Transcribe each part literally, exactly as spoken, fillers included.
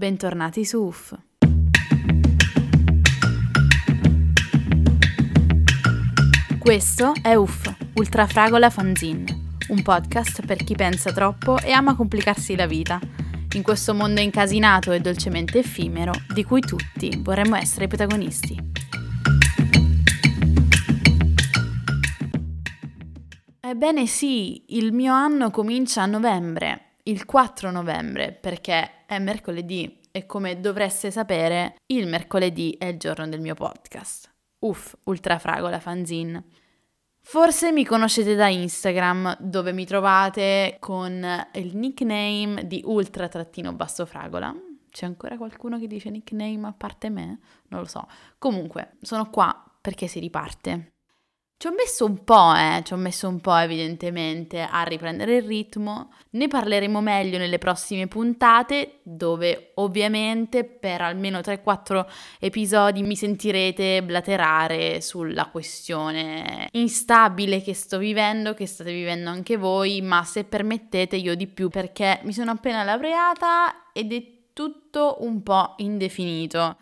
Bentornati su U F. Questo è U F, Ultrafragola Fanzine, un podcast per chi pensa troppo e ama complicarsi la vita, in questo mondo incasinato e dolcemente effimero di cui tutti vorremmo essere i protagonisti. Ebbene sì, il mio anno comincia a novembre. Il quattro novembre, perché è mercoledì e come dovreste sapere, il mercoledì è il giorno del mio podcast. Uff, Ultrafragola Fanzine. Forse mi conoscete da Instagram, dove mi trovate con il nickname di ultra-bassofragola. C'è ancora qualcuno che dice nickname a parte me? Non lo so. Comunque, sono qua perché si riparte. Ci ho messo un po', eh, ci ho messo un po' evidentemente a riprendere il ritmo, ne parleremo meglio nelle prossime puntate dove ovviamente per almeno tre quattro episodi mi sentirete blaterare sulla questione instabile che sto vivendo, che state vivendo anche voi, ma se permettete io di più perché mi sono appena laureata ed è tutto un po' indefinito.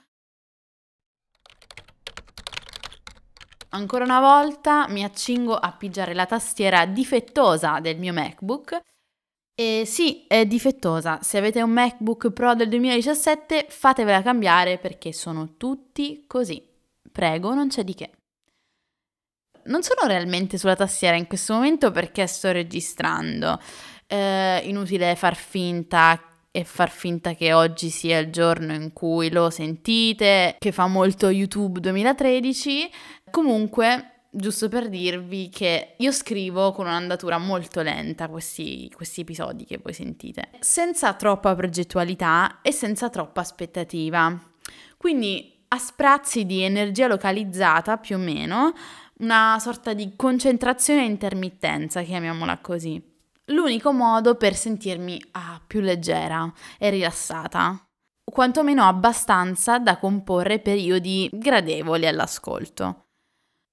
Ancora una volta mi accingo a pigiare la tastiera difettosa del mio MacBook. E sì, è difettosa. Se avete un MacBook Pro del duemiladiciassette, fatevela cambiare perché sono tutti così. Prego, non c'è di che. Non sono realmente sulla tastiera in questo momento perché sto registrando. Eh, inutile far finta e far finta che oggi sia il giorno in cui lo sentite, che fa molto YouTube duemilatredici. Comunque, giusto per dirvi che io scrivo con un'andatura molto lenta questi, questi episodi che voi sentite, senza troppa progettualità e senza troppa aspettativa. Quindi a sprazzi di energia localizzata più o meno, una sorta di concentrazione a intermittenza, chiamiamola così. L'unico modo per sentirmi ah, più leggera e rilassata, quantomeno abbastanza da comporre periodi gradevoli all'ascolto.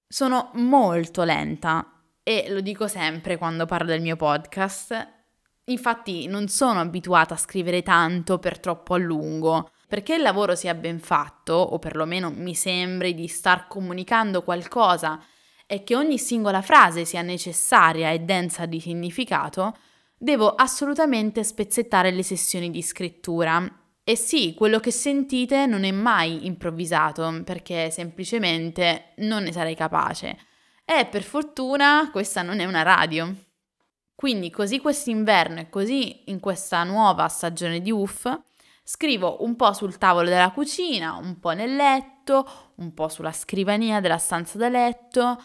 Sono molto lenta e lo dico sempre quando parlo del mio podcast. Infatti non sono abituata a scrivere tanto per troppo a lungo, perché il lavoro sia ben fatto, o perlomeno mi sembri di star comunicando qualcosa e che ogni singola frase sia necessaria e densa di significato, devo assolutamente spezzettare le sessioni di scrittura. E sì, quello che sentite non è mai improvvisato, perché semplicemente non ne sarei capace. E per fortuna questa non è una radio. Quindi così quest'inverno e così in questa nuova stagione di U F, scrivo un po' sul tavolo della cucina, un po' nel letto, un po' sulla scrivania della stanza da letto.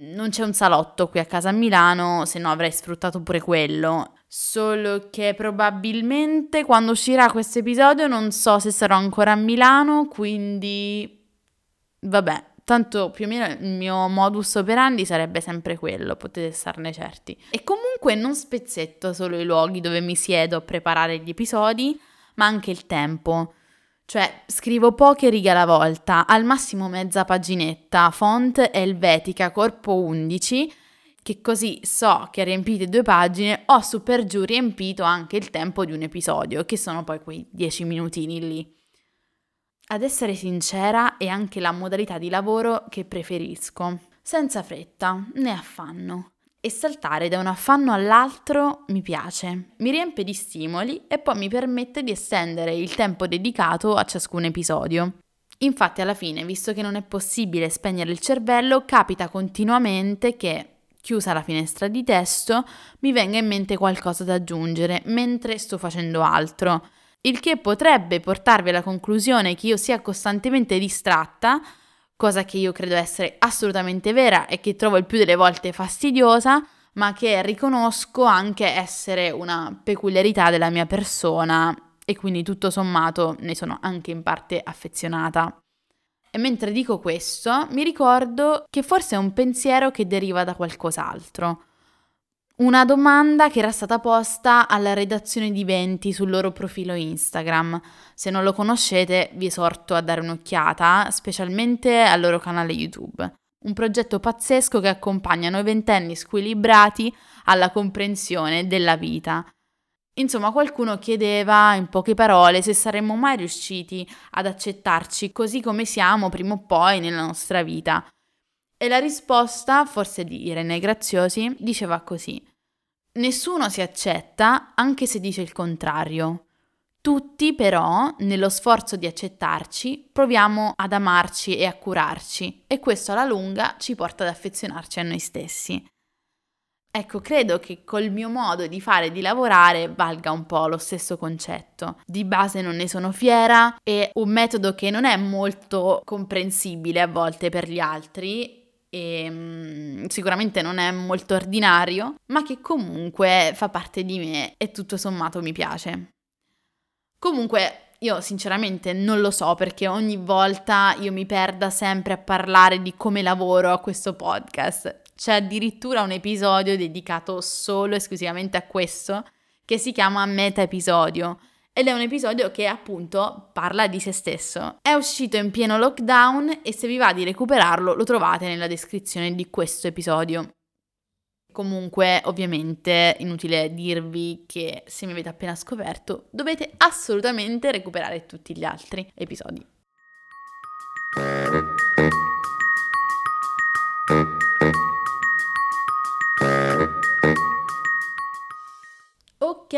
Non c'è un salotto qui a casa a Milano, se no avrei sfruttato pure quello. Solo che probabilmente quando uscirà questo episodio non so se sarò ancora a Milano, quindi vabbè, tanto più o meno il mio modus operandi sarebbe sempre quello, potete starne certi. E comunque non spezzetto solo i luoghi dove mi siedo a preparare gli episodi, ma anche il tempo. Cioè, scrivo poche righe alla volta, al massimo mezza paginetta, font elvetica, corpo undici, che così so che riempite due pagine, ho su per giù riempito anche il tempo di un episodio, che sono poi quei dieci minutini lì. Ad essere sincera è anche la modalità di lavoro che preferisco, senza fretta né affanno. E saltare da un affanno all'altro mi piace, mi riempie di stimoli e poi mi permette di estendere il tempo dedicato a ciascun episodio. Infatti alla fine, visto che non è possibile spegnere il cervello, capita continuamente che, chiusa la finestra di testo, mi venga in mente qualcosa da aggiungere mentre sto facendo altro, il che potrebbe portarvi alla conclusione che io sia costantemente distratta, cosa che io credo essere assolutamente vera e che trovo il più delle volte fastidiosa, ma che riconosco anche essere una peculiarità della mia persona e quindi tutto sommato ne sono anche in parte affezionata. E mentre dico questo, mi ricordo che forse è un pensiero che deriva da qualcos'altro. Una domanda che era stata posta alla redazione di Venti sul loro profilo Instagram. Se non lo conoscete, vi esorto a dare un'occhiata, specialmente al loro canale YouTube. Un progetto pazzesco che accompagna noi ventenni squilibrati alla comprensione della vita. Insomma, qualcuno chiedeva in poche parole se saremmo mai riusciti ad accettarci così come siamo prima o poi nella nostra vita. E la risposta, forse di Irene Graziosi, diceva così: nessuno si accetta anche se dice il contrario. Tutti però, nello sforzo di accettarci, proviamo ad amarci e a curarci, e questo alla lunga ci porta ad affezionarci a noi stessi. Ecco, credo che col mio modo di fare e di lavorare valga un po' lo stesso concetto. Di base non ne sono fiera, è un metodo che non è molto comprensibile a volte per gli altri e mm, sicuramente non è molto ordinario, ma che comunque fa parte di me e tutto sommato mi piace. Comunque io sinceramente non lo so perché ogni volta io mi perda sempre a parlare di come lavoro a questo podcast. C'è addirittura un episodio dedicato solo e esclusivamente a questo che si chiama Metaepisodio ed è un episodio che appunto parla di se stesso. È uscito in pieno lockdown e se vi va di recuperarlo lo trovate nella descrizione di questo episodio. Comunque, ovviamente, inutile dirvi che se mi avete appena scoperto dovete assolutamente recuperare tutti gli altri episodi. Ok,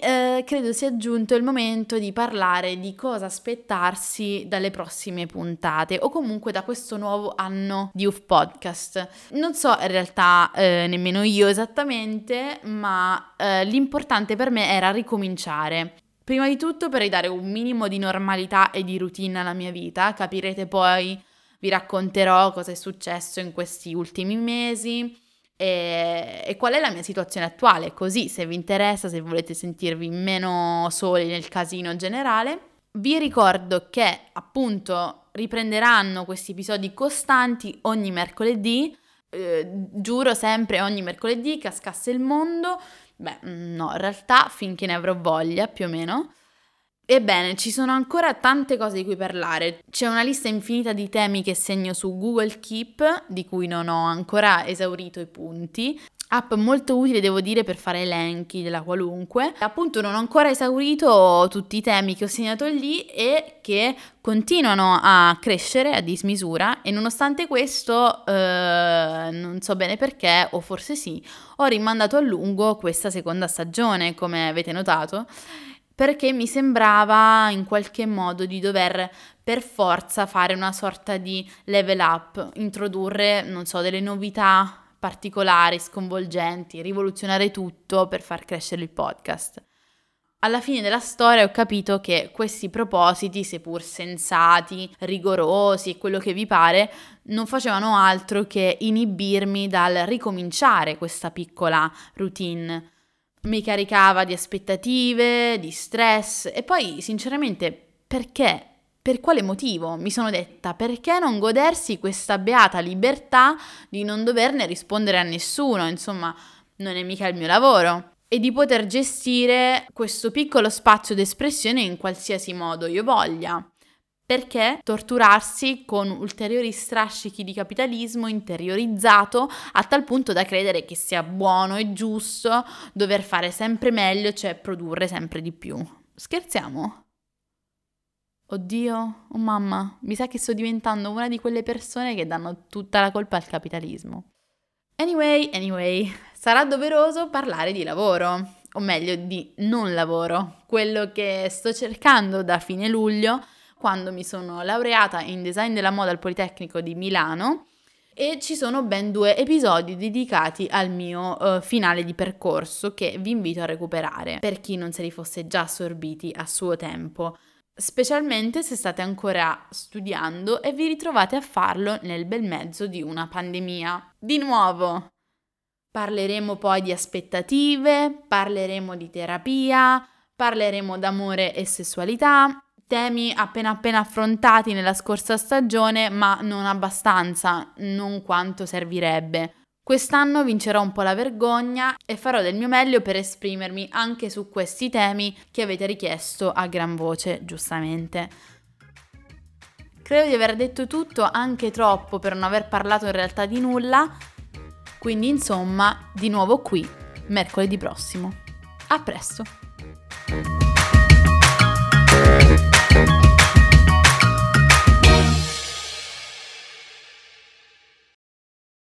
eh, credo sia giunto il momento di parlare di cosa aspettarsi dalle prossime puntate o comunque da questo nuovo anno di U F Podcast. Non so in realtà eh, nemmeno io esattamente, ma eh, l'importante per me era ricominciare. Prima di tutto per ridare un minimo di normalità e di routine alla mia vita, capirete poi, vi racconterò cosa è successo in questi ultimi mesi. E, e qual è la mia situazione attuale, così se vi interessa, se volete sentirvi meno soli nel casino generale. Vi ricordo che appunto riprenderanno questi episodi costanti ogni mercoledì, eh, giuro sempre ogni mercoledì, cascasse il mondo, beh no, in realtà finché ne avrò voglia più o meno. Ebbene, ci sono ancora tante cose di cui parlare, c'è una lista infinita di temi che segno su Google Keep, di cui non ho ancora esaurito i punti, app molto utile devo dire per fare elenchi della qualunque, appunto non ho ancora esaurito tutti i temi che ho segnato lì e che continuano a crescere a dismisura e nonostante questo, eh, non so bene perché, o forse sì, ho rimandato a lungo questa seconda stagione, come avete notato, perché mi sembrava in qualche modo di dover per forza fare una sorta di level up, introdurre, non so, delle novità particolari, sconvolgenti, rivoluzionare tutto per far crescere il podcast. Alla fine della storia ho capito che questi propositi, seppur sensati, rigorosi e quello che vi pare, non facevano altro che inibirmi dal ricominciare questa piccola routine. Mi caricava di aspettative, di stress e poi sinceramente perché? Per quale motivo? Mi sono detta perché non godersi questa beata libertà di non doverne rispondere a nessuno, insomma non è mica il mio lavoro e di poter gestire questo piccolo spazio d'espressione in qualsiasi modo io voglia. Perché torturarsi con ulteriori strascichi di capitalismo interiorizzato a tal punto da credere che sia buono e giusto dover fare sempre meglio, cioè produrre sempre di più? Scherziamo? Oddio, oh mamma, mi sa che sto diventando una di quelle persone che danno tutta la colpa al capitalismo. Anyway, anyway, sarà doveroso parlare di lavoro, o meglio di non lavoro, quello che sto cercando da fine luglio, quando mi sono laureata in design della moda al Politecnico di Milano e ci sono ben due episodi dedicati al mio uh, finale di percorso che vi invito a recuperare per chi non se li fosse già assorbiti a suo tempo, specialmente se state ancora studiando e vi ritrovate a farlo nel bel mezzo di una pandemia. Di nuovo! Parleremo poi di aspettative, parleremo di terapia, parleremo d'amore e sessualità, temi appena appena affrontati nella scorsa stagione, ma non abbastanza, non quanto servirebbe. Quest'anno vincerò un po' la vergogna e farò del mio meglio per esprimermi anche su questi temi che avete richiesto a gran voce, giustamente. Credo di aver detto tutto, anche troppo per non aver parlato in realtà di nulla, quindi insomma, di nuovo qui, mercoledì prossimo. A presto!